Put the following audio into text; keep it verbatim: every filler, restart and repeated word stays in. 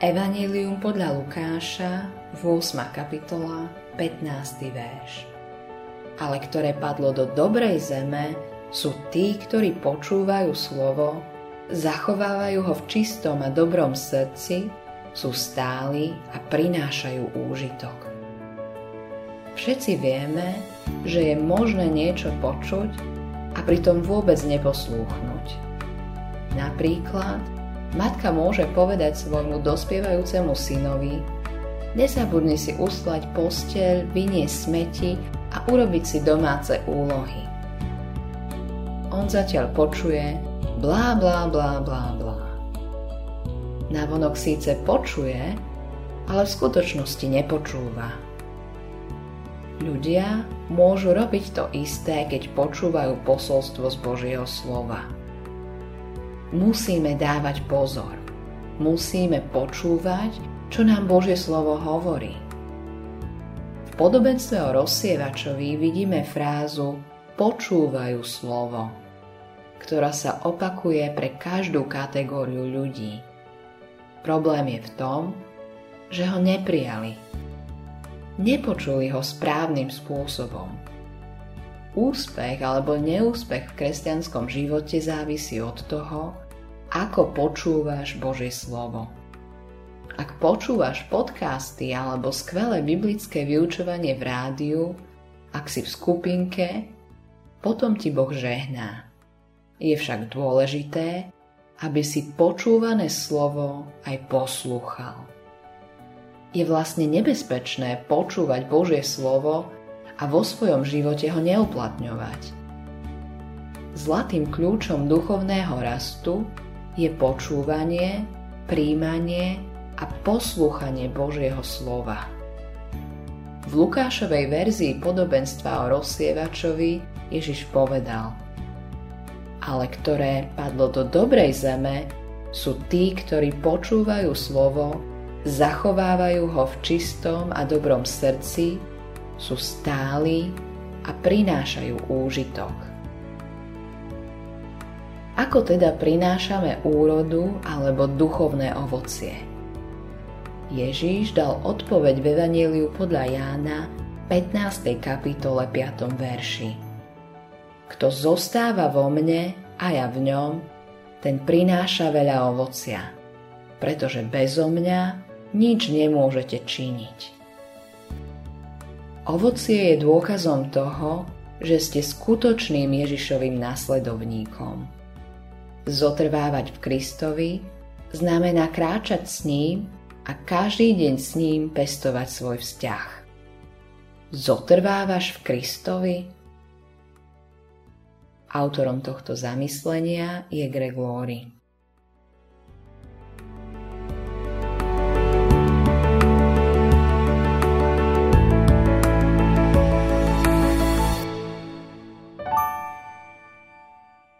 Evangelium podľa Lukáša, ôsma kapitola, pätnásty verš. Ale ktoré padlo do dobrej zeme, sú tí, ktorí počúvajú slovo, zachovávajú ho v čistom a dobrom srdci, sú stáli a prinášajú úžitok. Všetci vieme, že je možné niečo počuť a pritom vôbec neposlúchnuť. Napríklad, matka môže povedať svojmu dospievajúcemu synovi: nezabudni si ustlať posteľ, vyniesť smeti a urobiť si domáce úlohy. On zatiaľ počuje blá blá blá blá blá. Navonok síce počuje, ale v skutočnosti nepočúva. Ľudia môžu robiť to isté, keď počúvajú posolstvo z Božieho slova. Musíme dávať pozor. Musíme počúvať, čo nám Božie slovo hovorí. V podobenstve o rozsievačovi vidíme frázu počúvajú slovo, ktorá sa opakuje pre každú kategóriu ľudí. Problém je v tom, že ho neprijali. Nepočuli ho správnym spôsobom. Úspech alebo neúspech v kresťanskom živote závisí od toho, ako počúvaš Božie slovo. Ak počúvaš podcasty alebo skvelé biblické vyučovanie v rádiu, ak si v skupinke, potom ti Boh žehná. Je však dôležité, aby si počúvané slovo aj poslúchal. Je vlastne nebezpečné počúvať Božie slovo a vo svojom živote ho neuplatňovať. Zlatým kľúčom duchovného rastu je počúvanie, príjmanie a poslúchanie Božieho slova. V Lukášovej verzii podobenstva o rozsievačovi Ježiš povedal: ale ktoré padlo do dobrej zeme, sú tí, ktorí počúvajú slovo, zachovávajú ho v čistom a dobrom srdci, sú stáli a prinášajú úžitok. Ako teda prinášame úrodu alebo duchovné ovocie? Ježiš dal odpoveď v Evangeliu podľa Jána pätnástej kapitole piatom verši. Kto zostáva vo mne a ja v ňom, ten prináša veľa ovocia, pretože bezo mňa nič nemôžete činiť. Ovocie je dôkazom toho, že ste skutočným Ježišovým nasledovníkom. Zotrvávať v Kristovi znamená kráčať s ním a každý deň s ním pestovať svoj vzťah. Zotrvávaš v Kristovi? Autorom tohto zamyslenia je Greg Laurie.